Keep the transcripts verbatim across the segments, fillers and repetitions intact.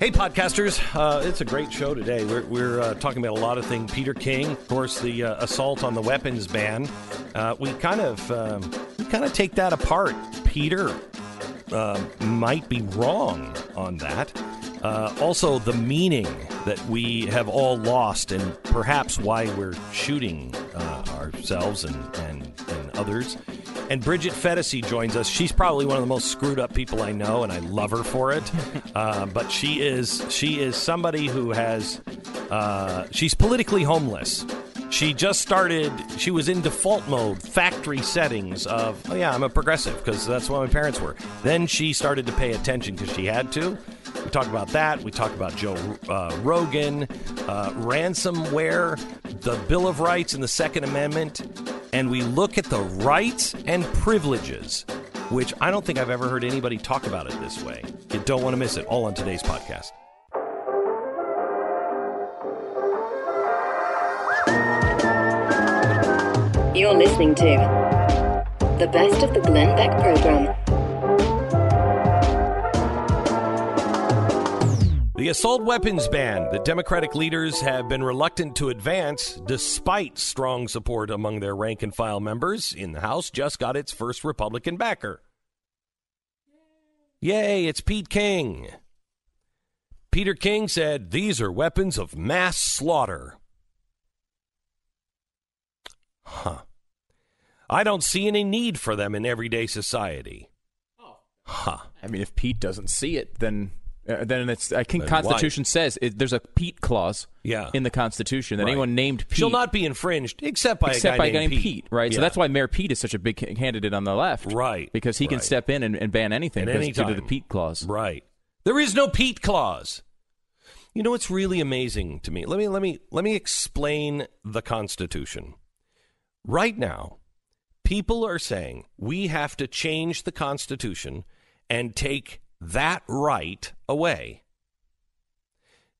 Hey, podcasters. Uh, it's a great show today. We're, we're uh, talking about a lot of things. Peter King, of course, the uh, assault on the weapons ban. Uh, we kind of um, we kind of take that apart. Peter uh, might be wrong on that. Uh, also, the meaning that we have all lost and perhaps why we're shooting uh, ourselves and, and, and others. And Bridget Phetasy joins us. She's probably one of the most screwed up people I know, and I love her for it. Uh, but she is she is somebody who has, uh, she's politically homeless. She just started, she was in default mode, factory settings of, oh yeah, I'm a progressive, because that's what my parents were. Then she started to pay attention because she had to. We talk about that. We talk about Joe uh, Rogan, uh, ransomware, the Bill of Rights and the Second Amendment. And we look at the rights and privileges, which I don't think I've ever heard anybody talk about it this way. You don't want to miss it, all on today's podcast. You're listening to the best of the Glenn Beck program. The assault weapons ban that Democratic leaders have been reluctant to advance despite strong support among their rank-and-file members in the House just got its first Republican backer. Yay, it's Pete King. Peter King said, "These are weapons of mass slaughter." Huh. "I don't see any need for them in everyday society." Huh. I mean, if Pete doesn't see it, then... Uh, then it's, I think the Constitution why? says it, there's a Pete clause yeah. in the Constitution that right. anyone named Pete shall not be infringed except by except a guy by named a guy Pete. Pete right? Yeah. So that's why Mayor Pete is such a big candidate on the left. Right. Because he right. can step in and, and ban anything any due to the Pete clause. Right. There is no Pete clause. You know what's really amazing to me? Let me let me let me explain the Constitution. Right now, people are saying we have to change the Constitution and take that right away.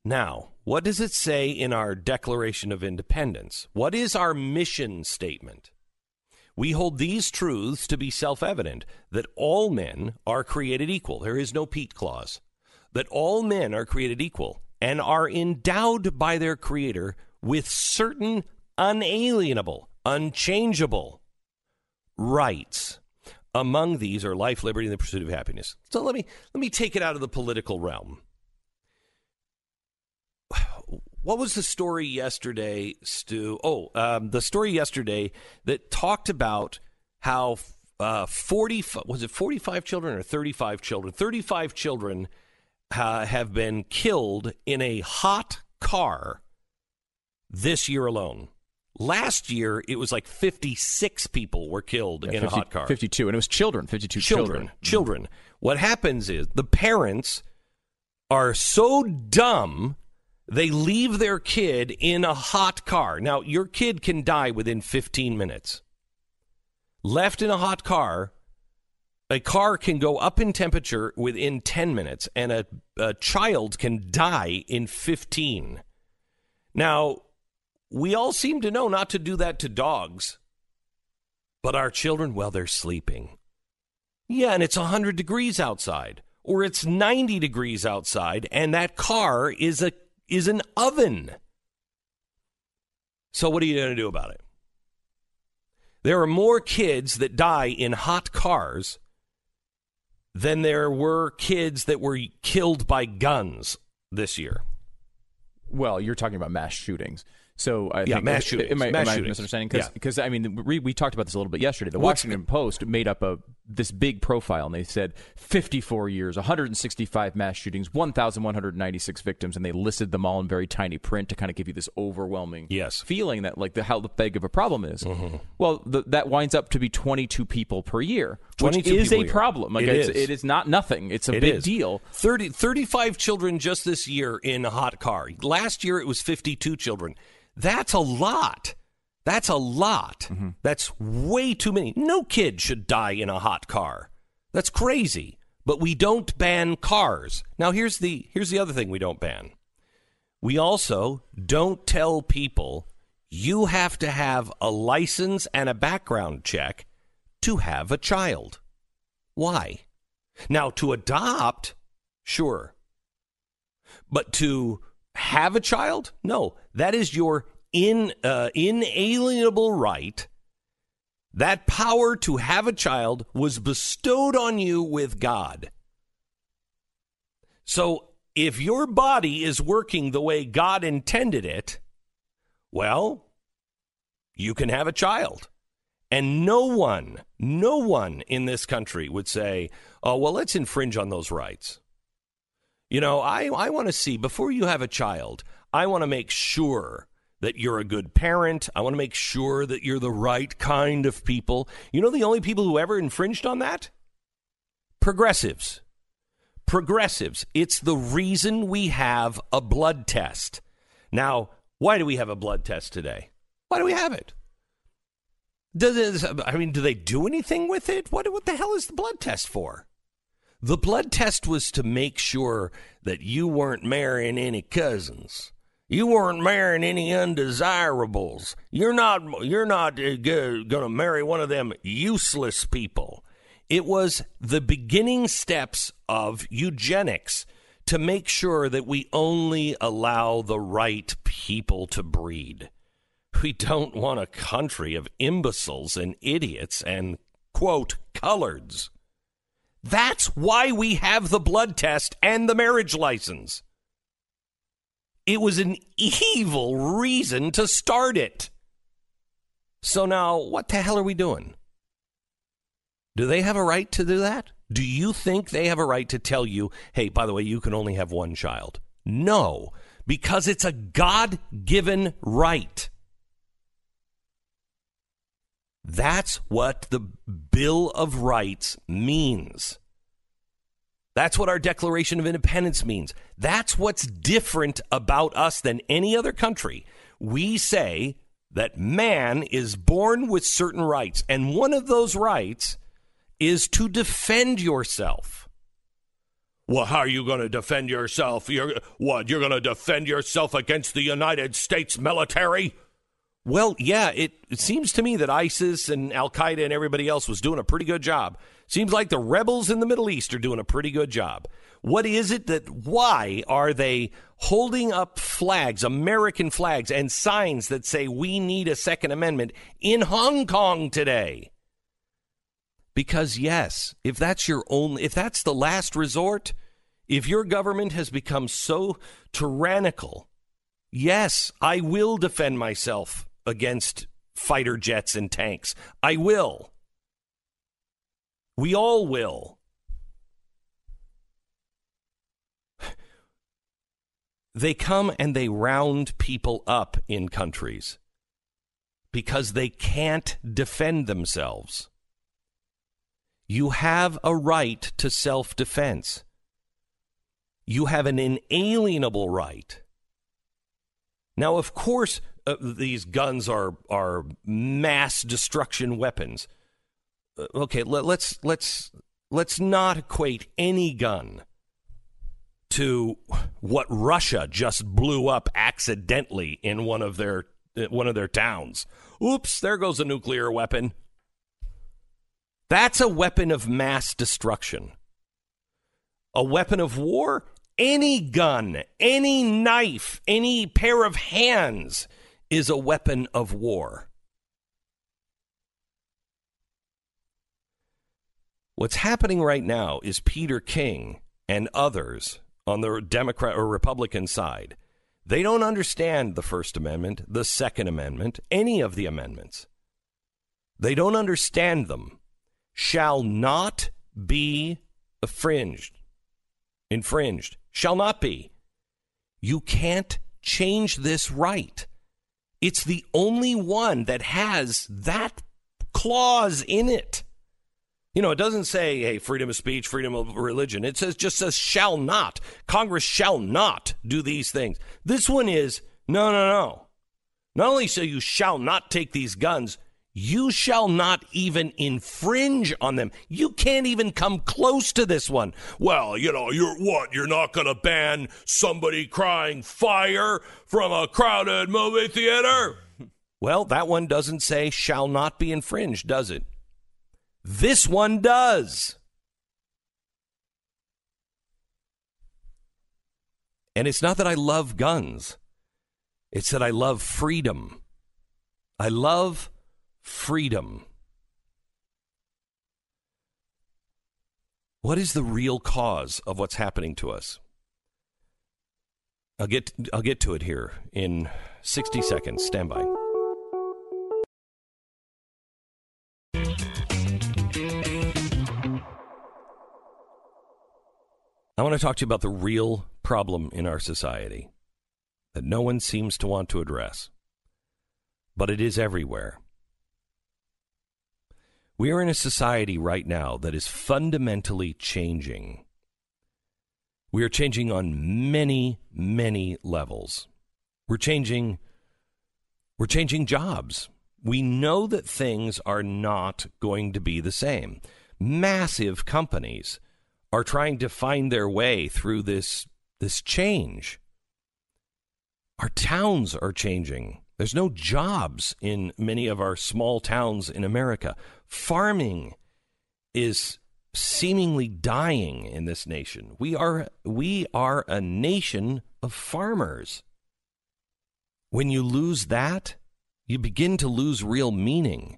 Now, what does it say in our Declaration of Independence? What is our mission statement? We hold these truths to be self-evident, that all men are created equal. There is no Pete clause. That all men are created equal and are endowed by their Creator with certain unalienable, unchangeable rights. Among these are life, liberty, and the pursuit of happiness. So let me let me take it out of the political realm. What was the story yesterday, Stu? Oh, um, the story yesterday that talked about how uh, forty was it forty-five children or thirty-five children? thirty-five children uh, have been killed in a hot car this year alone. Last year, it was like fifty-six people were killed yeah, in fifty, a hot car. fifty-two, and it was children, fifty-two children. Children, children. Mm-hmm. What happens is the parents are so dumb, they leave their kid in a hot car. Now, your kid can die within fifteen minutes. Left in a hot car, a car can go up in temperature within ten minutes, and a, a child can die in fifteen. Now... we all seem to know not to do that to dogs. But our children, well, they're sleeping. Yeah, and it's one hundred degrees outside. Or it's ninety degrees outside, and that car is a is an oven. So what are you going to do about it? There are more kids that die in hot cars than there were kids that were killed by guns this year. Well, you're talking about mass shootings. So I yeah, think mass shootings. Am I, mass am I shootings. misunderstanding? Because, because yeah. I mean, we, we talked about this a little bit yesterday. The Washington What's, Post made up a this big profile, and they said fifty-four years, one hundred sixty-five mass shootings, one thousand one hundred ninety-six victims, and they listed them all in very tiny print to kind of give you this overwhelming yes. feeling that like the how big of a problem is. Mm-hmm. Well, the, that winds up to be twenty-two people per year, which is a problem. Like, it, it's, is. it is not nothing. It's a it big is. deal. thirty, thirty-five children just this year in a hot car. Last year it was fifty-two children. That's a lot. That's a lot. Mm-hmm. That's way too many. No kid should die in a hot car. That's crazy. But we don't ban cars. Now, here's the here's the other thing we don't ban. We also don't tell people you have to have a license and a background check to have a child. Why? Now, to adopt, sure. But to have a child? No, that is your in uh, inalienable right. That power to have a child was bestowed on you with God. So if your body is working the way God intended it, well, you can have a child. And no one, no one in this country would say, oh, well, let's infringe on those rights. You know, I, I want to see, before you have a child, I want to make sure that you're a good parent. I want to make sure that you're the right kind of people. You know the only people who ever infringed on that? Progressives. Progressives. It's the reason we have a blood test. Now, why do we have a blood test today? Why do we have it? Does it, I mean, do they do anything with it? What, what the hell is the blood test for? The blood test was to make sure that you weren't marrying any cousins. You weren't marrying any undesirables. You're not you're not going to marry one of them useless people. It was the beginning steps of eugenics to make sure that we only allow the right people to breed. We don't want a country of imbeciles and idiots and, quote, coloreds. That's why we have the blood test and the marriage license. It was an evil reason to start it. So now, what the hell are we doing? Do they have a right to do that? Do you think they have a right to tell you, hey, by the way, you can only have one child? No, because it's a God-given right. That's what the Bill of Rights means. That's what our Declaration of Independence means. That's what's different about us than any other country. We say that man is born with certain rights, and one of those rights is to defend yourself. Well, how are you going to defend yourself? You're, what, you're going to defend yourself against the United States military? Well, yeah, it, it seems to me that ISIS and Al-Qaeda and everybody else was doing a pretty good job. Seems like the rebels in the Middle East are doing a pretty good job. What is it that, why are they holding up flags, American flags, and signs that say we need a Second Amendment in Hong Kong today? Because, yes, if that's your only, if that's the last resort, if your government has become so tyrannical, yes, I will defend myself against fighter jets and tanks. I will. We all will. They come and they round people up in countries because they can't defend themselves. You have a right to self-defense. You have an inalienable right. Now, of course, Uh, these guns are are mass destruction weapons. Uh, okay, let, let's let's let's not equate any gun to what Russia just blew up accidentally in one of their uh, one of their towns. Oops, there goes a nuclear weapon. That's a weapon of mass destruction. A weapon of war, any gun, any knife, any pair of hands is a weapon of war. What's happening right now is Peter King and others on the Democrat or Republican side, they don't understand the First Amendment, the Second Amendment, any of the amendments. They don't understand them. Shall not be infringed. Infringed. Shall not be. You can't change this right. It's the only one that has that clause in it. You know, it doesn't say, hey, freedom of speech, freedom of religion. It says just says shall not. Congress shall not do these things. This one is, no, no, no. Not only so you shall not take these guns, you shall not even infringe on them. You can't even come close to this one. Well, you know, you're what? You're not going to ban somebody crying fire from a crowded movie theater? Well, that one doesn't say shall not be infringed, does it? This one does. And it's not that I love guns. It's that I love freedom. I love freedom. What is the real cause of what's happening to us? I'll get I'll get to it here in sixty seconds. Stand by. I want to talk to you about the real problem in our society that no one seems to want to address, but it is everywhere. We are in a society right now that is fundamentally changing. We are changing on many, many levels. We're changing, we're changing jobs. We know that things are not going to be the same. Massive companies are trying to find their way through this, this change. Our towns are changing. There's no jobs in many of our small towns in America. Farming is seemingly dying in this nation. We are, we are a nation of farmers. When you lose that, you begin to lose real meaning.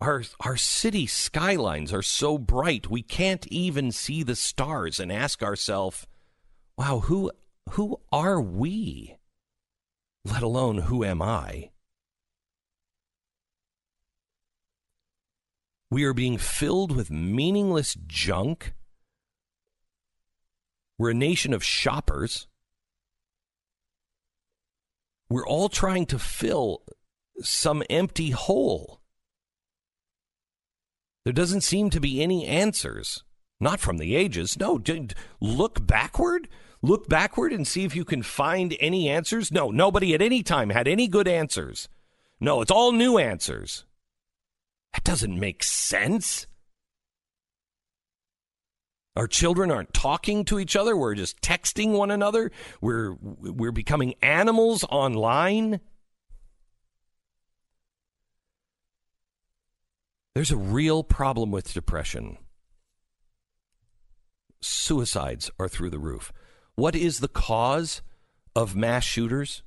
Our, our city skylines are so bright, we can't even see the stars and ask ourselves, wow, who, who are we? Let alone, who am I? We are being filled with meaningless junk. We're a nation of shoppers. We're all trying to fill some empty hole. There doesn't seem to be any answers. Not from the ages. No, look backward. Look backward and see if you can find any answers. No, nobody at any time had any good answers. No, it's all new answers. That doesn't make sense. Our children aren't talking to each other. We're just texting one another. We're we're becoming animals online. There's a real problem with depression. Suicides are through the roof. What is the cause of mass shooters?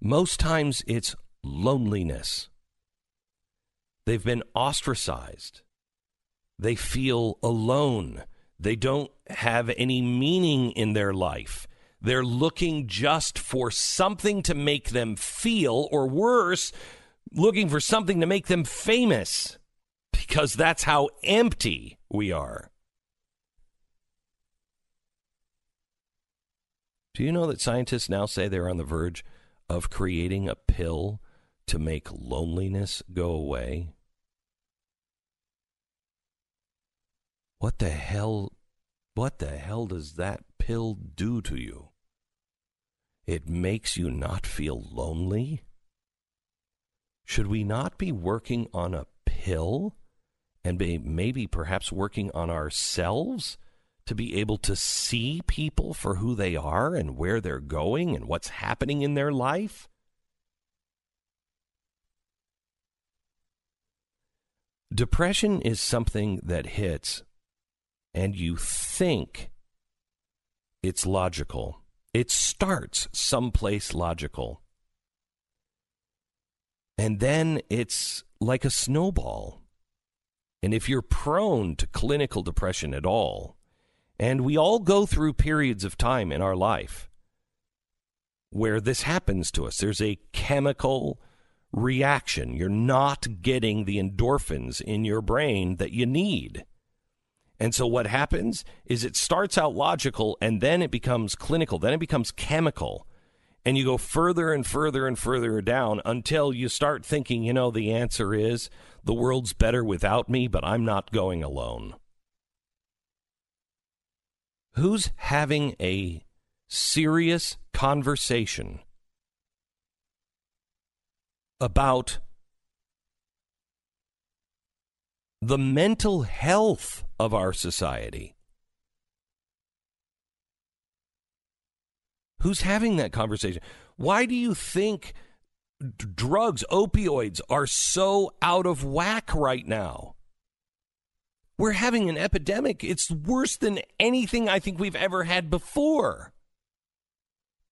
Most times it's loneliness. They've been ostracized. They feel alone. They don't have any meaning in their life. They're looking just for something to make them feel, or worse, looking for something to make them famous, because that's how empty we are. Do you know that scientists now say they're on the verge of creating a pill to make loneliness go away? What the hell, what the hell does that pill do to you? It makes you not feel lonely? Should we not be working on a pill and be maybe perhaps working on ourselves? To be able to see people for who they are and where they're going and what's happening in their life. Depression is something that hits, and you think it's logical. It starts someplace logical. And then it's like a snowball. And if you're prone to clinical depression at all, and we all go through periods of time in our life where this happens to us. There's a chemical reaction. You're not getting the endorphins in your brain that you need. And so what happens is it starts out logical, and then it becomes clinical. Then it becomes chemical. And you go further and further and further down until you start thinking, you know, the answer is the world's better without me, but I'm not going alone. Who's having a serious conversation about the mental health of our society? Who's having that conversation? Why do you think d- drugs, opioids are so out of whack right now? We're having an epidemic. It's worse than anything I think we've ever had before.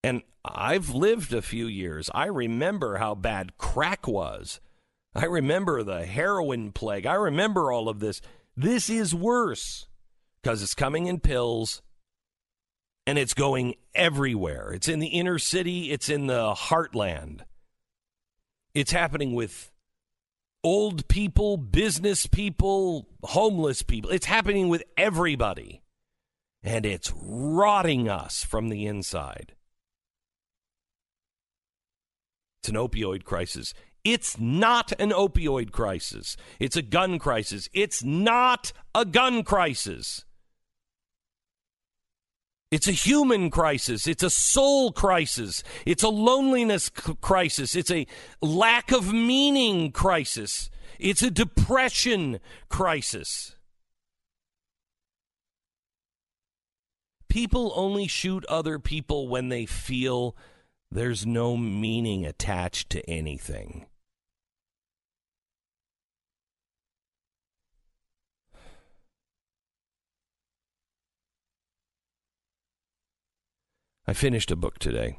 And I've lived a few years. I remember how bad crack was. I remember the heroin plague. I remember all of this. This is worse because it's coming in pills and it's going everywhere. It's in the inner city. It's in the heartland. It's happening with old people, business people, homeless people. It's happening with everybody. And it's rotting us from the inside. It's an opioid crisis. It's not an opioid crisis. It's a gun crisis. It's not a gun crisis. It's a human crisis. It's a soul crisis. It's a loneliness c- crisis. It's a lack of meaning crisis. It's a depression crisis. People only shoot other people when they feel there's no meaning attached to anything. I finished a book today.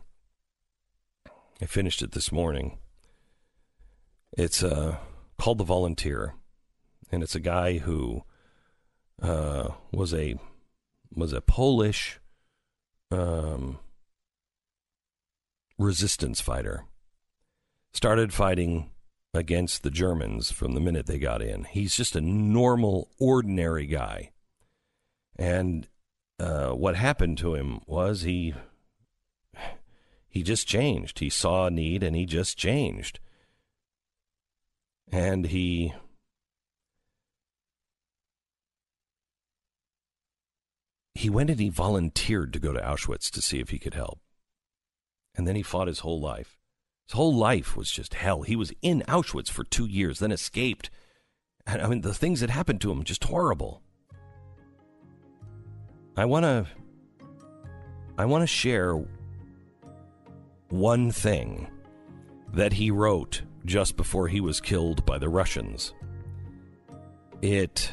I finished it this morning. It's uh, called The Volunteer, and it's a guy who uh, was a was a Polish um, resistance fighter. Started fighting against the Germans from the minute they got in. He's just a normal, ordinary guy, and uh, what happened to him was he. He just changed. He saw a need and he just changed. And he he went and he volunteered to go to Auschwitz to see if he could help. And then he fought his whole life. His whole life was just hell. He was in Auschwitz for two years, then escaped. And I mean, the things that happened to him, just horrible. I want to I want to share one thing that he wrote just before he was killed by the Russians. It,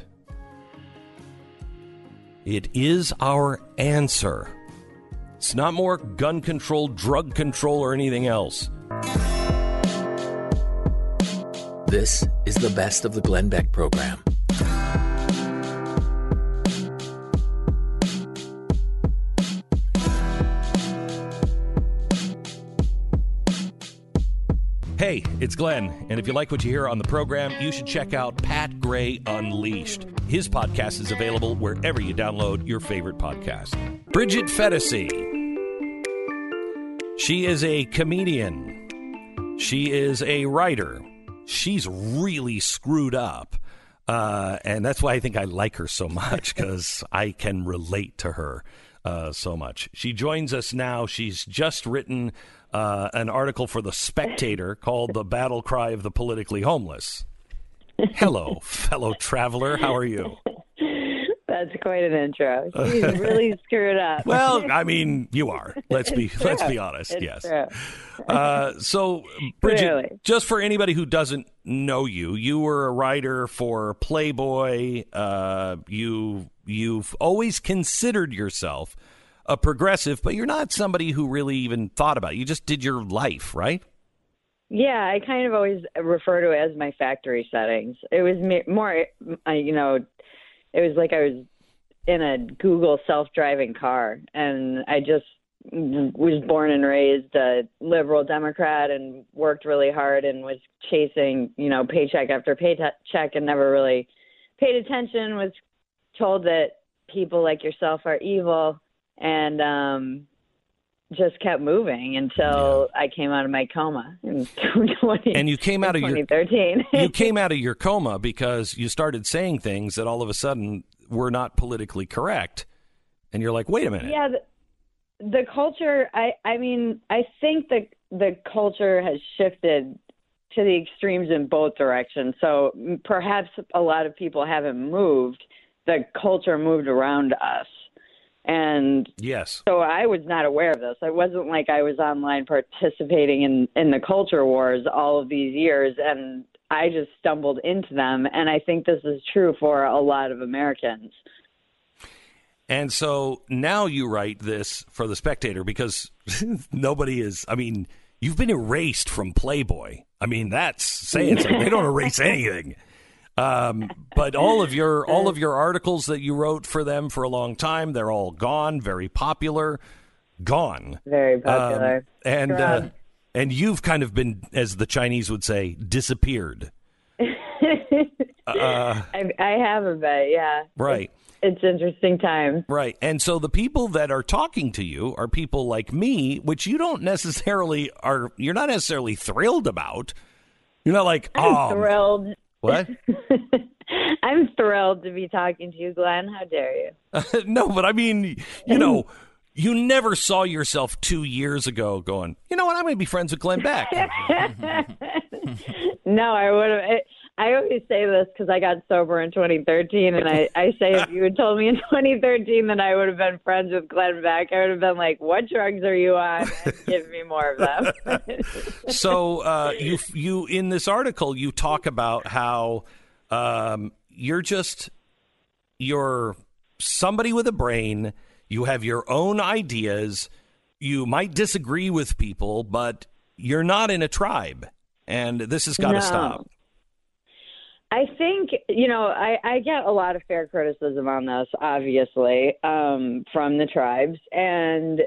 it is our answer. It's not more gun control, drug control, or anything else. This is the best of the Glenn Beck program. Hey, it's Glenn, and if you like what you hear on the program, you should check out Pat Gray Unleashed. His podcast is available wherever you download your favorite podcast. Bridget Phetasy. She is a comedian. She is a writer. She's really screwed up, uh, and that's why I think I like her so much, because I can relate to her uh, so much. She joins us now. She's just written Uh, an article for The Spectator called The Battle Cry of the Politically Homeless. Hello, fellow traveler. How are you? That's quite an intro. She's really screwed up. Well, I mean, you are. Let's be true. Let's be honest. It's yes. Uh, so, Bridget, really? Just for anybody who doesn't know you, you were a writer for Playboy. Uh, you you've always considered yourself a progressive, but you're not somebody who really even thought about it. You just did your life, right? Yeah, I kind of always refer to it as my factory settings. It was more, you know, it was like I was in a Google self-driving car, and I just was born and raised a liberal Democrat and worked really hard and was chasing, you know, paycheck after paycheck and never really paid attention, was told that people like yourself are evil. And um, just kept moving until yeah. I came out of my coma in twenty and you came out of twenty thirteen. Your, you came out of your coma because you started saying things that all of a sudden were not politically correct, and you're like, "Wait a minute." Yeah, the, the culture. I, I mean, I think the the culture has shifted to the extremes in both directions. So perhaps a lot of people haven't moved. The culture moved around us. And yes. So I was not aware of this. I wasn't like I was online participating in, in the culture wars all of these years. And I just stumbled into them. And I think this is true for a lot of Americans. And so now you write this for The Spectator because nobody is, I mean, you've been erased from Playboy. I mean, that's saying something. They don't erase anything. Um, but all of your all of your articles that you wrote for them for a long time, they're all gone. Very popular, gone. Very popular. Um, and uh, and you've kind of been, as the Chinese would say, disappeared. uh, I, I have a bit, yeah. Right. It's interesting time. Right. And so the people that are talking to you are people like me, which you don't necessarily are. You're not necessarily thrilled about. You're not like, oh, I'm thrilled. What? I'm thrilled to be talking to you, Glenn. How dare you? Uh, no, but I mean, you know, you never saw yourself two years ago going, you know what? I'm going to be friends with Glenn Beck. No, I would have. I always say this because I got sober in twenty thirteen, and I, I say if you had told me in twenty thirteen that I would have been friends with Glenn Beck, I would have been like, what drugs are you on? And give me more of them. So uh, you, you in this article, you talk about how um, you're just you're somebody with a brain. You have your own ideas. You might disagree with people, but you're not in a tribe. And this has got to no. stop. I think, you know, I, I get a lot of fair criticism on this, obviously, um, from the tribes. And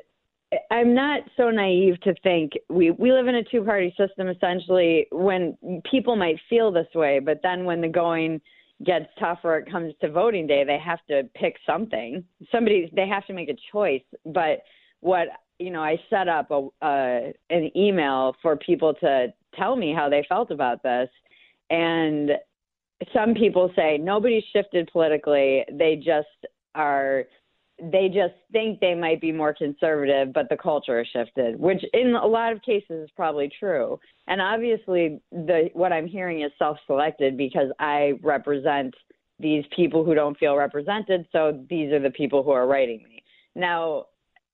I'm not so naive to think we, we live in a two-party system, essentially, when people might feel this way. But then when the going gets tougher, it comes to voting day, they have to pick something. Somebody, they have to make a choice. But what, you know, I set up a, uh, an email for people to tell me how they felt about this. And some people say nobody's shifted politically. They just are, they just think they might be more conservative, but the culture has shifted, which in a lot of cases is probably true. And obviously, the what I'm hearing is self-selected because I represent these people who don't feel represented. So these are the people who are writing me. Now,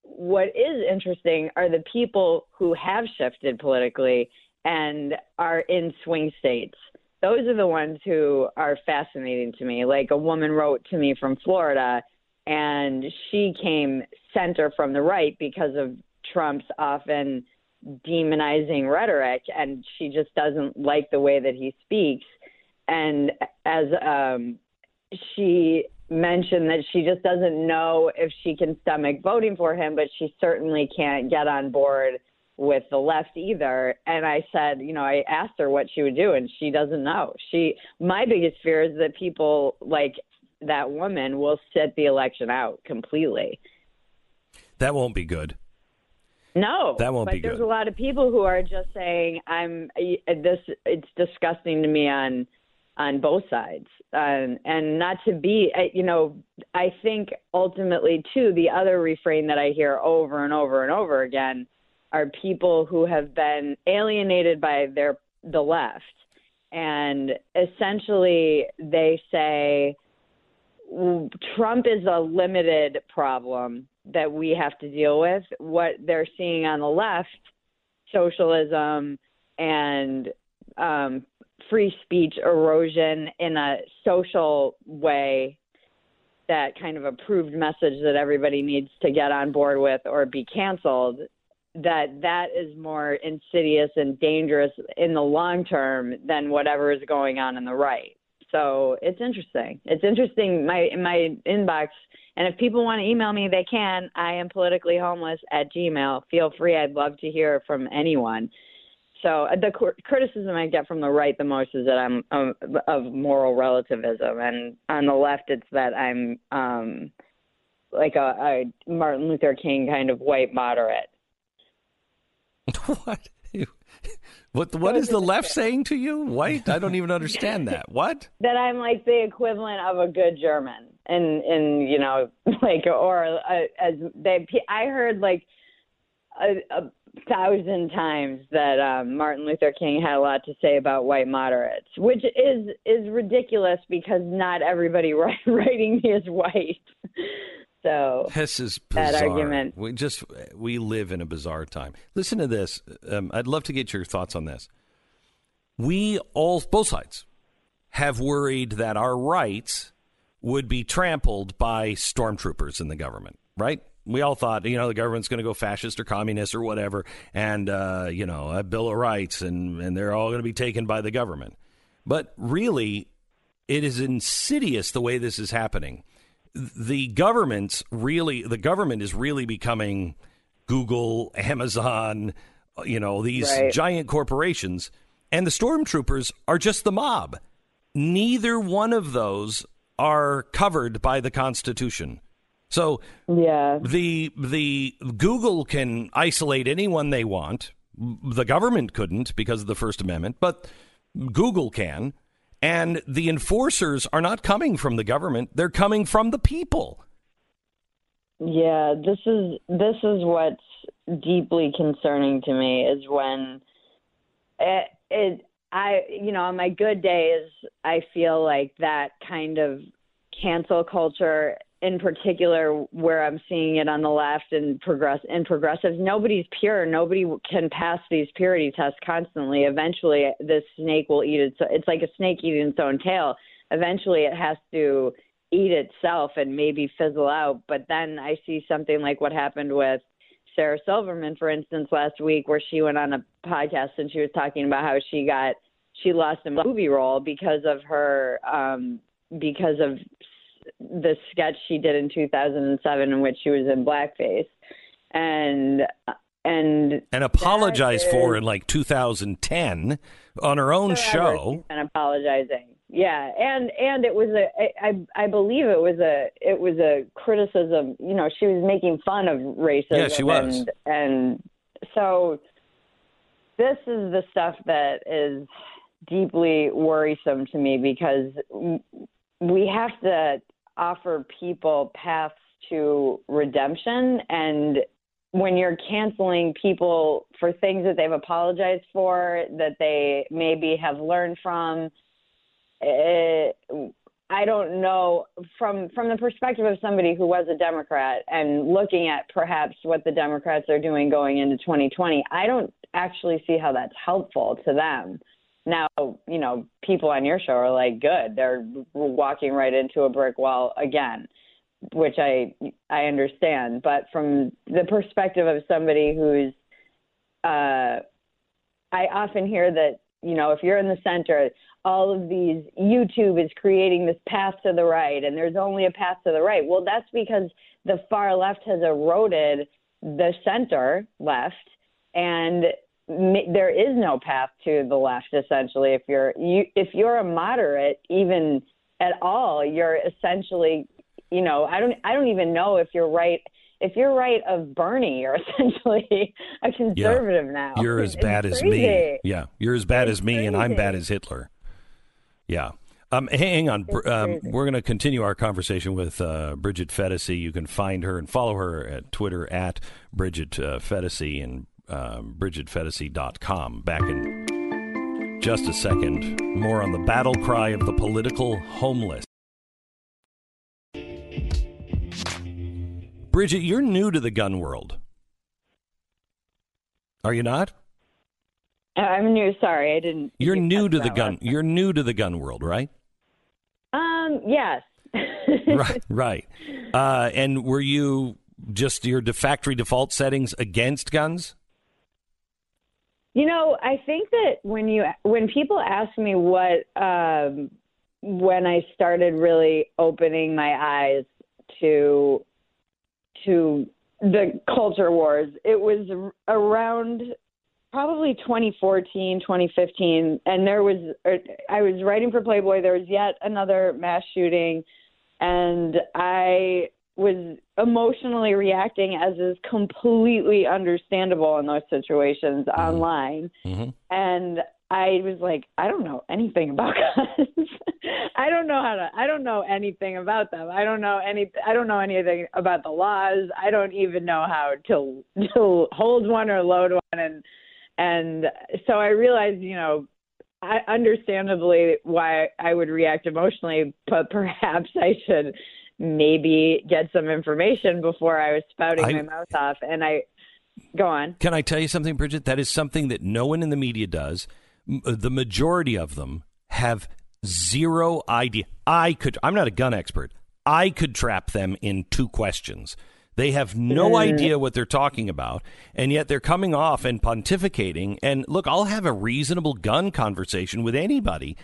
what is interesting are the people who have shifted politically and are in swing states. Those are the ones who are fascinating to me. Like a woman wrote to me from Florida, and she came center from the right because of Trump's often demonizing rhetoric, and she just doesn't like the way that he speaks. And as um, she mentioned that she just doesn't know if she can stomach voting for him, but she certainly can't get on board with the left either. And I said, you know, I asked her what she would do, and she doesn't know. She, my biggest fear is that people like that woman will sit the election out completely. That won't be good. No, that won't be good. There's a lot of people who are just saying, I'm this, it's disgusting to me on, on both sides. Um, and not to be, you know, I think ultimately too, the other refrain that I hear over and over and over again are people who have been alienated by their the left. And essentially they say Trump is a limited problem that we have to deal with. What they're seeing on the left, socialism and um, free speech erosion in a social way, that kind of approved message that everybody needs to get on board with or be canceled, that that is more insidious and dangerous in the long term than whatever is going on in the right. So it's interesting. It's interesting. My, in my inbox, and if people want to email me, they can. I am politically homeless at Gmail. Feel free. I'd love to hear from anyone. So the cr- criticism I get from the right the most is that I'm um, of moral relativism. And on the left, it's that I'm um, like a, a Martin Luther King kind of white moderate. What? What? What is the left saying to you? White? I don't even understand that. What? That I'm like the equivalent of a good German, and and you know, like or uh, as they, I heard like a, a thousand times that um, Martin Luther King had a lot to say about white moderates, which is is ridiculous because not everybody writing me is white. So this is bizarre. That argument. We just we live in a bizarre time. Listen to this. Um, I'd love to get your thoughts on this. we all, both sides, have worried that our rights would be trampled by stormtroopers in the government, right? We all thought, you know, the government's going to go fascist or communist or whatever, and, uh, you know, a Bill of Rights, and, and they're all going to be taken by the government. But really, it is insidious the way this is happening. The government's really, the government is really becoming Google, Amazon, you know, these right. giant corporations, and the stormtroopers are just the mob. Neither one of those are covered by the Constitution. So yeah. the the Google can isolate anyone they want. The government couldn't because of the First Amendment, but Google can. And the enforcers are not coming from the government. They're coming from the people. Yeah, this is this is what's deeply concerning to me is when it, it I you know, on my good days, I feel like that kind of cancel culture in particular, where I'm seeing it on the left and progress and progressives, nobody's pure. Nobody can pass these purity tests constantly. Eventually, this snake will eat it. So it's like a snake eating its own tail. Eventually, it has to eat itself and maybe fizzle out. But then I see something like what happened with Sarah Silverman, for instance, last week, where she went on a podcast and she was talking about how she got she lost a movie role because of her um, because of. the sketch she did in two thousand seven in which she was in blackface and and and apologized for in like two thousand ten on her own show and apologizing. Yeah. And, and it was a, I, I believe it was a, it was a criticism, you know, she was making fun of racism. Yeah, she was. And, and so this is the stuff that is deeply worrisome to me because we have to offer people paths to redemption. And when you're canceling people for things that they've apologized for, that they maybe have learned from, it, I don't know, from from the perspective of somebody who was a Democrat and looking at perhaps what the Democrats are doing going into twenty twenty, I don't actually see how that's helpful to them. Now, you know, people on your show are like, good, they're walking right into a brick wall again, which I I understand. But from the perspective of somebody who's, uh, I often hear that, you know, if you're in the center, all of these, YouTube is creating this path to the right, and there's only a path to the right. Well, that's because the far left has eroded the center left, and there is no path to the left, essentially. If you're you, if you're a moderate, even at all, you're essentially, you know, I don't I don't even know if you're right. If you're right of Bernie, you're essentially a conservative yeah. now. You're as bad it's as crazy. me. Yeah, you're as bad it's as me, crazy. and I'm bad as Hitler. Yeah. Um, hang on. Um, we're going to continue our conversation with uh, Bridget Phetasy. You can find her and follow her at Twitter at Bridget uh, Phetasy and Um, Bridget Phetasy dot com. Back in just a second, more on the battle cry of the political homeless. Bridget, you're new to the gun world. Are you not? I'm new. Sorry, I didn't. You're new to the gun. You're new to the gun world, right? Um. Yes. right. Right. Uh, and were you just your de- factory default settings against guns? You know, I think that when you when people ask me what um, when I started really opening my eyes to to the culture wars, it was around probably twenty fourteen, twenty fifteen, and there was I was writing for Playboy. There was yet another mass shooting, and I was emotionally reacting, as is completely understandable in those situations, mm-hmm. online. Mm-hmm. And I was like, I don't know anything about guns. I don't know how to, I don't know anything about them. I don't know any, I don't know anything about the laws. I don't even know how to, to hold one or load one. And, and so I realized, you know, I understandably why I would react emotionally, but perhaps I should maybe get some information before I was spouting I, my mouth off. And I go on. Can I tell you something, Bridget? That is something that no one in the media does. the majority of them have zero idea. I could, I'm not a gun expert. I could trap them in two questions. They have no idea what they're talking about, and yet they're coming off and pontificating. And look, I'll have a reasonable gun conversation with anybody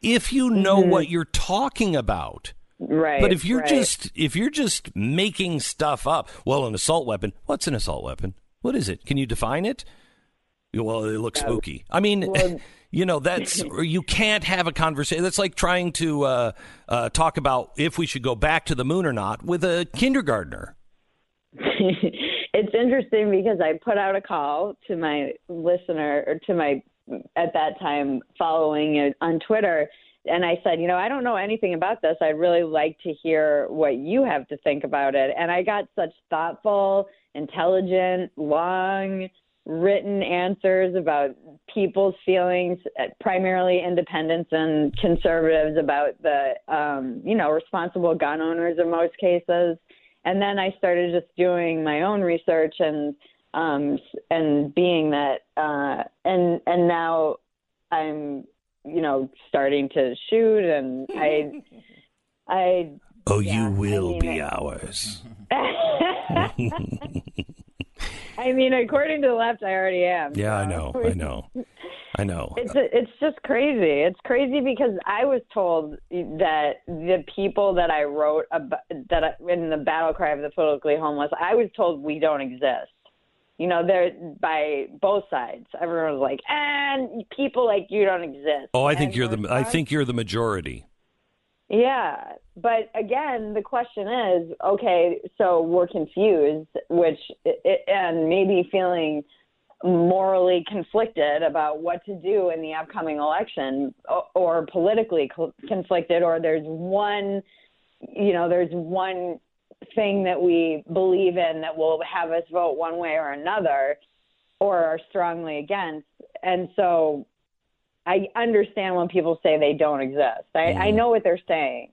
if you know mm-hmm. what you're talking about. Right. But if you're right. just if you're just making stuff up, well, an assault weapon. What's an assault weapon? What is it? Can you define it? Well, it looks yeah. spooky. I mean, well, you know, that's you can't have a conversation. That's like trying to uh, uh, talk about if we should go back to the moon or not with a kindergartner. It's interesting because I put out a call to my listener or to my at that time following it on Twitter. And I said, you know, I don't know anything about this. I'd really like to hear what you have to think about it. And I got such thoughtful, intelligent, long written answers about people's feelings, primarily independents and conservatives, about the, um, you know, responsible gun owners in most cases. And then I started just doing my own research and um, and being that uh, and and now I'm, you know, starting to shoot and I I oh yeah, you will I mean, be I, ours. I mean, according to the left, I already am. Yeah, so. I know, I know, I know. It's it's just crazy. It's crazy because I was told that the people that I wrote about, that I, in the battle cry of the politically homeless, I was told we don't exist. You know, they're by both sides. Everyone was like, and people like you don't exist. Oh, I think and you're the. I think you're the majority. Yeah. But again, the question is, okay, so we're confused, which and maybe feeling morally conflicted about what to do in the upcoming election or politically conflicted, or there's one, you know, there's one thing that we believe in that will have us vote one way or another or are strongly against. And so I understand when people say they don't exist. I, mm. I know what they're saying,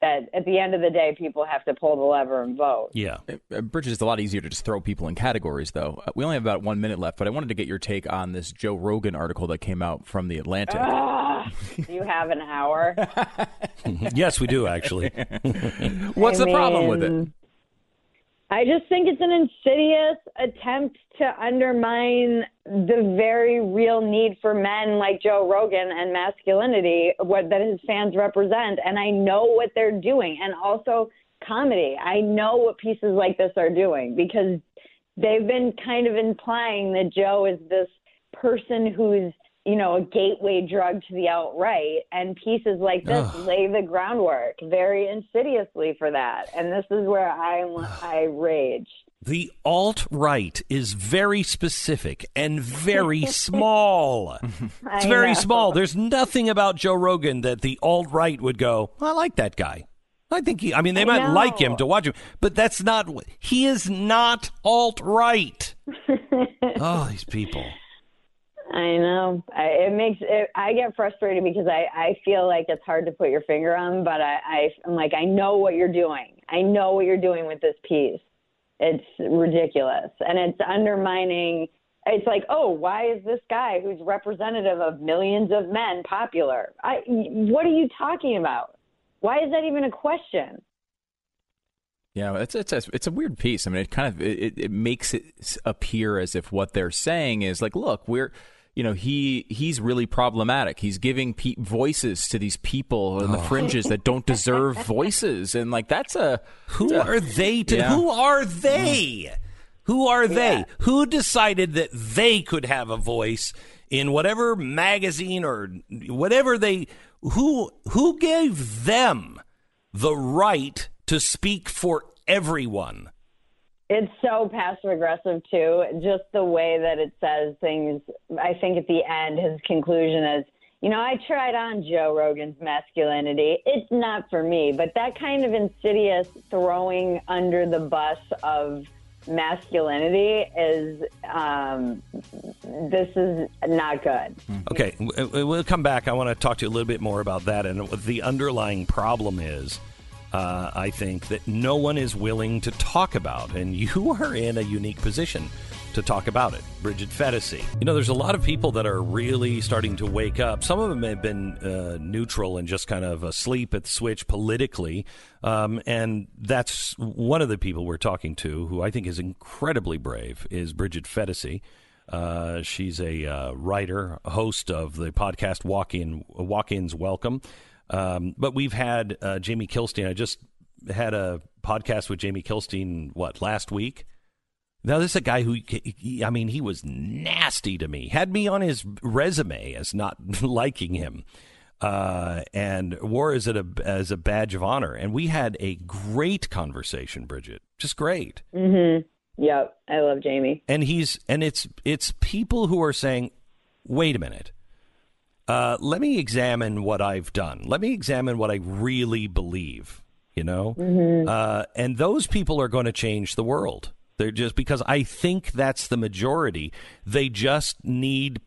that at the end of the day, people have to pull the lever and vote. Yeah. Bridget, it's a lot easier to just throw people in categories, though. We only have about one minute left, but I wanted to get your take on this Joe Rogan article that came out from The Atlantic. Uh, do you have an hour? Yes, we do, actually. What's I the mean, problem with it? I just think it's an insidious attempt to undermine the very real need for men like Joe Rogan and masculinity, what that his fans represent. And I know what they're doing. And also comedy. I know what pieces like this are doing because they've been kind of implying that Joe is this person who's, you know, a gateway drug to the alt-right, and pieces like this Ugh. lay the groundwork very insidiously for that. And this is where I'm, I rage. The alt-right is very specific and very small. It's very small. There's nothing about Joe Rogan that the alt-right would go, I like that guy. I think he, I mean, they I might know. like him to watch him, but that's not, he is not alt-right. Oh, these people. I know. I, it makes it, I get frustrated because I, I feel like it's hard to put your finger on, but I, I, I'm like, I know what you're doing. I know what you're doing with this piece. It's ridiculous. And it's undermining. It's like, oh, why is this guy who's representative of millions of men popular? I, what are you talking about? Why is that even a question? Yeah, it's it's a, it's a weird piece. I mean, it kind of it, it makes it appear as if what they're saying is like, look, we're. You know, he he's really problematic. He's giving pe- voices to these people on oh. the fringes that don't deserve voices. And like, that's a who that's are a, they to yeah. who are they? Who are they? Yeah. Who decided that they could have a voice in whatever magazine or whatever they who who gave them the right to speak for everyone? It's so passive aggressive, too. Just the way that it says things. I think at the end, his conclusion is, you know, I tried on Joe Rogan's masculinity. It's not for me. But that kind of insidious throwing under the bus of masculinity is um, this is not good. Okay, we'll come back. I want to talk to you a little bit more about that and what the underlying problem is. Uh, I think that no one is willing to talk about, and you are in a unique position to talk about it, Bridget Phetasy. You know, there's a lot of people that are really starting to wake up. Some of them have been uh, neutral and just kind of asleep at the switch politically. Um, and that's one of the people we're talking to, who I think is incredibly brave, is Bridget Phetasy. Uh, she's a uh, writer, host of the podcast Walk-In, Walk-Ins Welcome. Um, but we've had uh, Jamie Kilstein. I just had a podcast with Jamie Kilstein, what, last week? Now, this is a guy who, he, I mean, he was nasty to me. Had me on his resume as not liking him. Uh, and wore as a, as a badge of honor. And we had a great conversation, Bridget. Just great. Mm-hmm. Yep, I love Jamie. And he's and it's it's people who are saying, wait a minute, uh, let me examine what I've done. Let me examine what I really believe, you know, mm-hmm. uh, and those people are going to change the world. They're just because I think that's the majority. They just need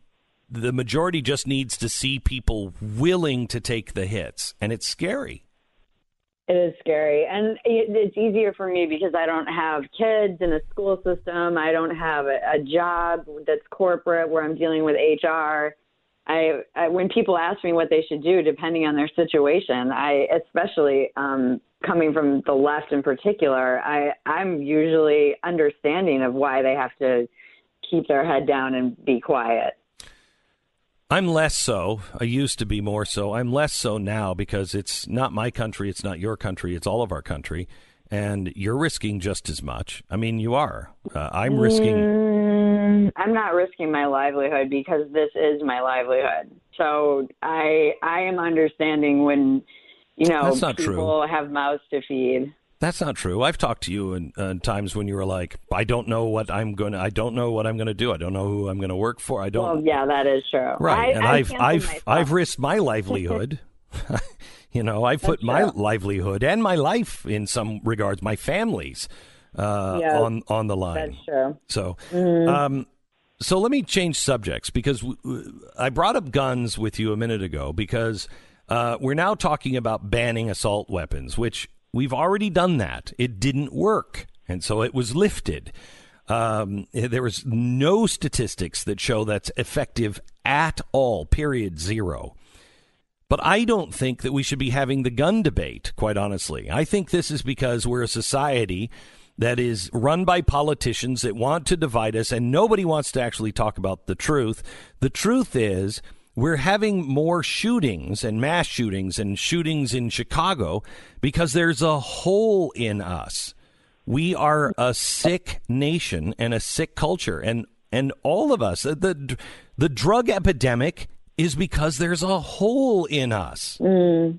the majority just needs to see people willing to take the hits. And it's scary. It is scary. And it's easier for me because I don't have kids in a school system. I don't have a, a job that's corporate where I'm dealing with H R. I, I when people ask me what they should do, depending on their situation, I especially um, coming from the left in particular, I, I'm usually understanding of why they have to keep their head down and be quiet. I'm less so. I used to be more so. I'm less so now because it's not my country. It's not your country. It's all of our country. And you're risking just as much. I mean, you are. Uh, I'm risking. Mm, I'm not risking my livelihood because this is my livelihood. So I I am understanding when, you know, That's not people true. Have mouths to feed. That's not true. I've talked to you in uh, times when you were like, I don't know what I'm going to, I don't know what I'm going to do. I don't know who I'm going to work for. I don't. Oh, well, yeah, that is true. Right. I, and I I've, I've, I've risked my livelihood. You know, I put That's my true. livelihood and my life in some regards, my family's uh, yeah, on, on the line. That's true. So, mm-hmm. um, so let me change subjects because w- w- I brought up guns with you a minute ago because uh, we're now talking about banning assault weapons, which we've already done that. It didn't work. And so it was lifted. Um, there was no statistics that show that's effective at all, period, zero. But I don't think that we should be having the gun debate, quite honestly. I think this is because we're a society that is run by politicians that want to divide us, and nobody wants to actually talk about the truth. The truth is we're having more shootings and mass shootings and shootings in Chicago because there's a hole in us. We are a sick nation and a sick culture. And and all of us, the the drug epidemic is because there's a hole in us. Mm.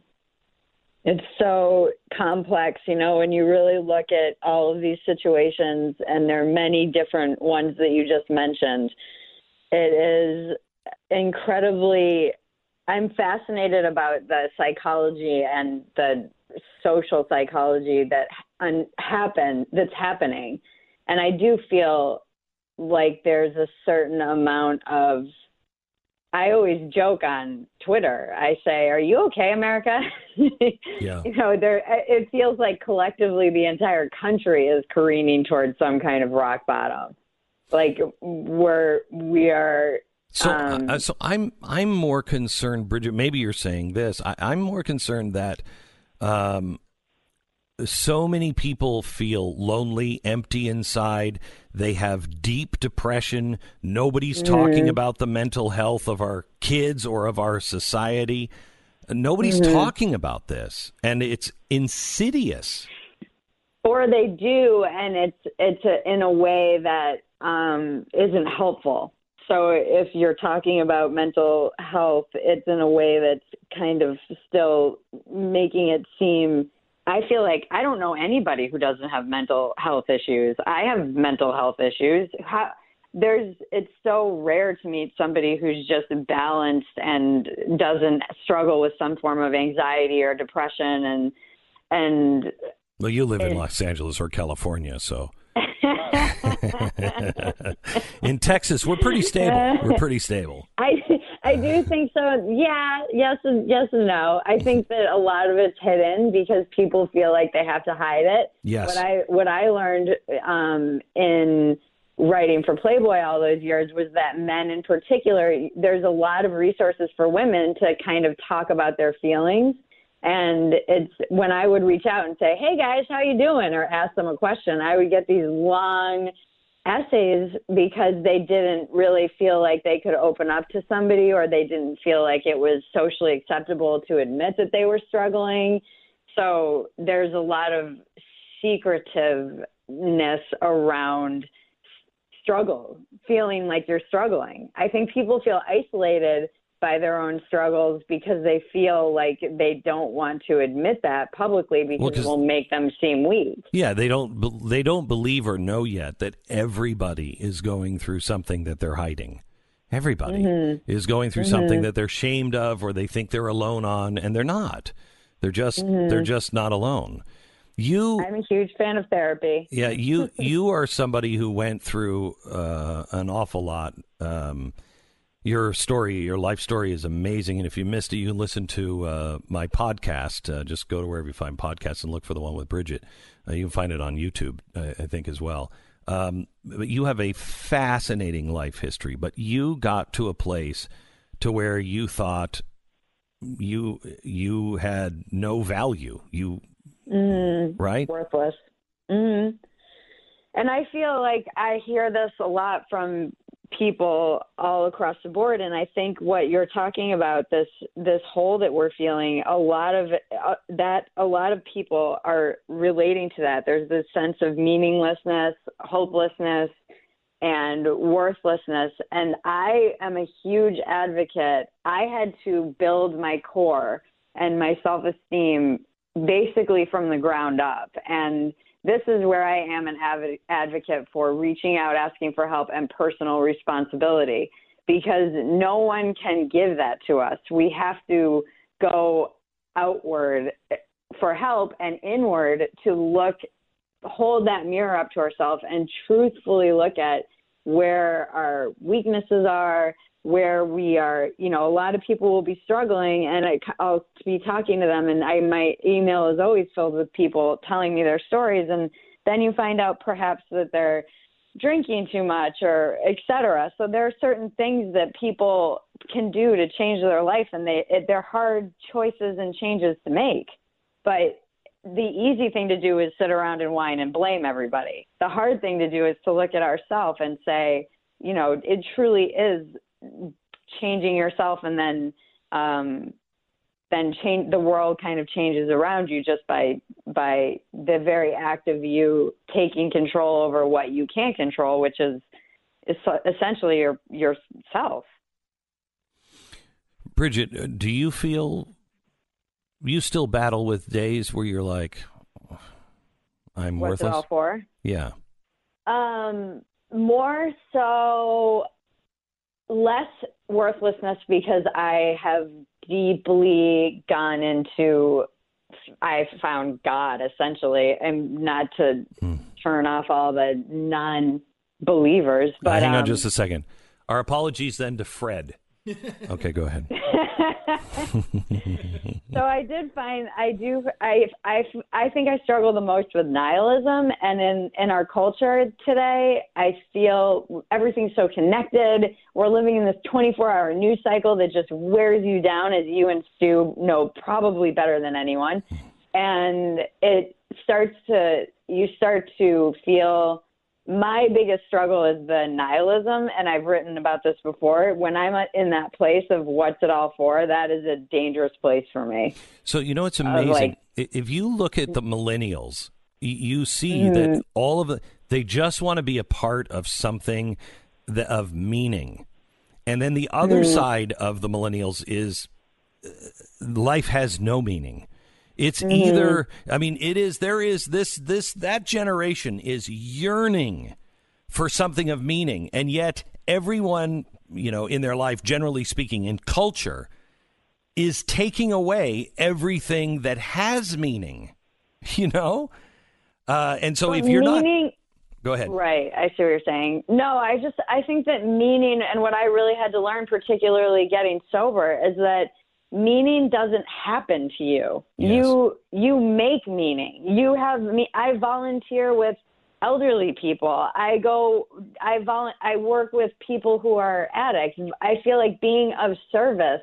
It's so complex, you know, when you really look at all of these situations, and there are many different ones that you just mentioned. It is incredibly, I'm fascinated about the psychology and the social psychology that un- happen that's happening. And I do feel like there's a certain amount of, I always joke on Twitter. I say, are you okay, America? Yeah. You know, there, it feels like collectively the entire country is careening towards some kind of rock bottom. Like we're, we are, So, um, uh, so I'm I'm more concerned, Bridget, maybe you're saying this. I, I'm more concerned that um, so many people feel lonely, empty inside. They have deep depression. Nobody's mm-hmm. talking about the mental health of our kids or of our society. Nobody's mm-hmm. talking about this. And it's insidious. Or they do. And it's it's a, in a way that um, isn't helpful. So if you're talking about mental health, it's in a way that's kind of still making it seem, I feel like I don't know anybody who doesn't have mental health issues. I have mental health issues. How, there's, it's so rare to meet somebody who's just balanced and doesn't struggle with some form of anxiety or depression. And, and well, you live in Los Angeles or California, so. In Texas, we're pretty stable. We're pretty stable. I I do think so. Yeah, yes and yes and no. I think that a lot of it's hidden because people feel like they have to hide it. Yes. What I what I learned um, in writing for Playboy all those years was that men in particular, there's a lot of resources for women to kind of talk about their feelings. And it's when I would reach out and say, hey guys, how you doing? Or ask them a question, I would get these long essays because they didn't really feel like they could open up to somebody, or they didn't feel like it was socially acceptable to admit that they were struggling. So there's a lot of secretiveness around struggle, feeling like you're struggling. I think people feel isolated by their own struggles because they feel like they don't want to admit that publicly because well, it will make them seem weak. Yeah, they don't they don't believe or know yet that everybody is going through something that they're hiding. Everybody mm-hmm. is going through mm-hmm. something that they're ashamed of or they think they're alone on, and they're not. They're just mm-hmm. they're just not alone. You, I'm a huge fan of therapy. Yeah, you you are somebody who went through uh, an awful lot. Um, Your story, your life story is amazing. And if you missed it, you can listen to uh, my podcast. Uh, just go to wherever you find podcasts and look for the one with Bridget. Uh, you can find it on YouTube, uh, I think, as well. Um, but you have a fascinating life history. But you got to a place to where you thought you you had no value. You mm, right? Worthless. Mm. And I feel like I hear this a lot from people all across the board. And I think what you're talking about, this, this hole that we're feeling, a lot of uh, that, a lot of people are relating to that. There's this sense of meaninglessness, hopelessness, and worthlessness. And I am a huge advocate. I had to build my core and my self-esteem basically from the ground up. And this is where I am an av- advocate for reaching out, asking for help, and personal responsibility, because no one can give that to us. We have to go outward for help and inward to look, hold that mirror up to ourselves and truthfully look at where our weaknesses are, where we are, you know, a lot of people will be struggling, and I, I'll be talking to them, and I, my email is always filled with people telling me their stories, and then you find out perhaps that they're drinking too much or et cetera. So there are certain things that people can do to change their life, and they, it, they're hard choices and changes to make. But the easy thing to do is sit around and whine and blame everybody. The hard thing to do is to look at ourselves and say, you know, it truly is changing yourself, and then um, then change the world kind of changes around you just by by the very act of you taking control over what you can control, which is, is essentially your yourself. Bridget, do you feel you still battle with days where you're like, I'm What's worthless? It all for? Yeah. Um, more so. Less worthlessness, because I have deeply gone into, I've found God essentially, and not to mm. turn off all the non-believers. But uh, hang on um, just a second. Our apologies then to Fred. Okay, go ahead. So I did find, I do, I, I, I think I struggle the most with nihilism, and in, in our culture today, I feel everything's so connected. We're living in this twenty-four hour news cycle that just wears you down, as you and Stu know probably better than anyone. And it starts to, you start to feel, my biggest struggle is the nihilism, and I've written about this before. When I'm in that place of what's it all for, that is a dangerous place for me. So, you know, it's amazing. Uh, like, if you look at the millennials, you see mm-hmm. that all of the, they just want to be a part of something that, of meaning. And then the other mm-hmm. side of the millennials is uh, life has no meaning. It's either, I mean, it is, there is this, this, that generation is yearning for something of meaning. And yet everyone, you know, in their life, generally speaking, in culture, is taking away everything that has meaning, you know? Uh, and so but if you're meaning, not, go ahead. Right. I see what you're saying. No, I just, I think that meaning, and what I really had to learn, particularly getting sober, is that meaning doesn't happen to you. Yes. You you make meaning. You have me. I volunteer with elderly people. I go, I volu- I work with people who are addicts. I feel like being of service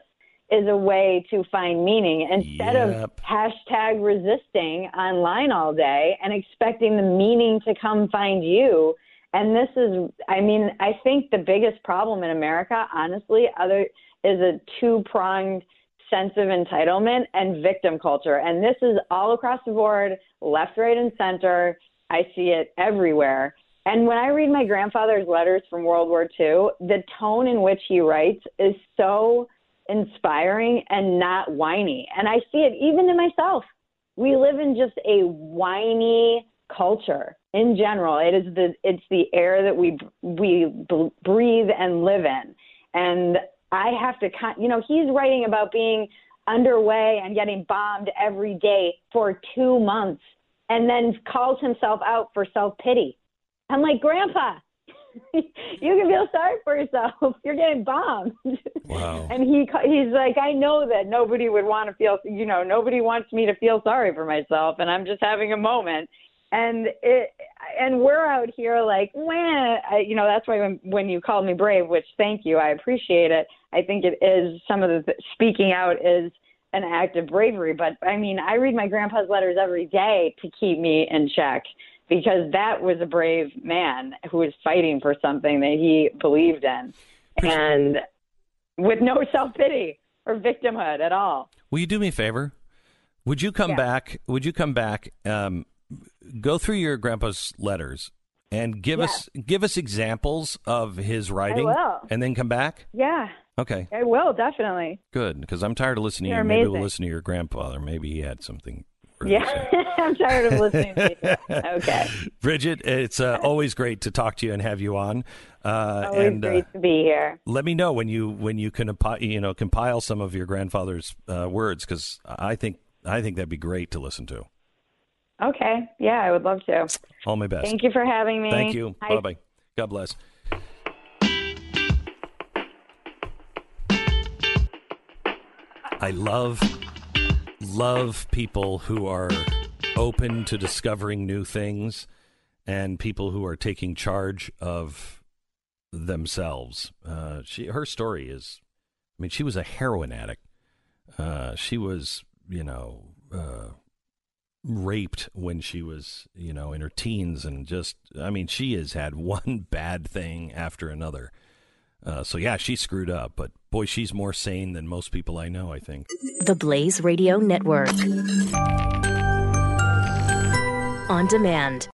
is a way to find meaning instead yep. of hashtag resisting online all day and expecting the meaning to come find you. And this is, I mean, I think the biggest problem in America, honestly, other is a two-pronged sense of entitlement and victim culture. And this is all across the board, left, right, and center. I see it everywhere. And when I read my grandfather's letters from World War Two, the tone in which he writes is so inspiring and not whiny. And I see it even in myself. We live in just a whiny culture in general. It is the, it's the air that we, we b- breathe and live in. And I have to, con- you know, he's writing about being underway and getting bombed every day for two months and then calls himself out for self-pity. I'm like, Grandpa, you can feel sorry for yourself. You're getting bombed. Wow. And he he's like, I know that nobody would want to feel, you know, nobody wants me to feel sorry for myself, and I'm just having a moment. And it, and we're out here like, when, you know, that's why when, when you called me brave, which thank you, I appreciate it. I think it is, some of the th- speaking out is an act of bravery. But I mean, I read my grandpa's letters every day to keep me in check, because that was a brave man who was fighting for something that he believed in, and with no self-pity or victimhood at all. Will you do me a favor? Would you come yeah. back? Would you come back? Um, go through your grandpa's letters and give yeah. us give us examples of his writing, I will. And then come back. Yeah. Okay. I will, definitely. Good, because I'm tired of listening You're to you. Amazing. Maybe we'll listen to your grandfather. Maybe he had something. Yeah, I'm tired of listening to you. Okay. Bridget, it's uh, always great to talk to you and have you on. Uh, always and, great uh, to be here. Let me know when you when you can you know compile some of your grandfather's uh, words, because I think I think that'd be great to listen to. Okay. Yeah, I would love to. All my best. Thank you for having me. Thank you. Bye bye. God bless. I love. love people who are open to discovering new things, and people who are taking charge of themselves. Uh, she, her story is, I mean, she was a heroin addict. Uh, she was, you know, uh, raped when she was, you know, in her teens, and just, I mean, she has had one bad thing after another. Uh, so, yeah, she screwed up, but boy, she's more sane than most people I know, I think. The Blaze Radio Network. On demand.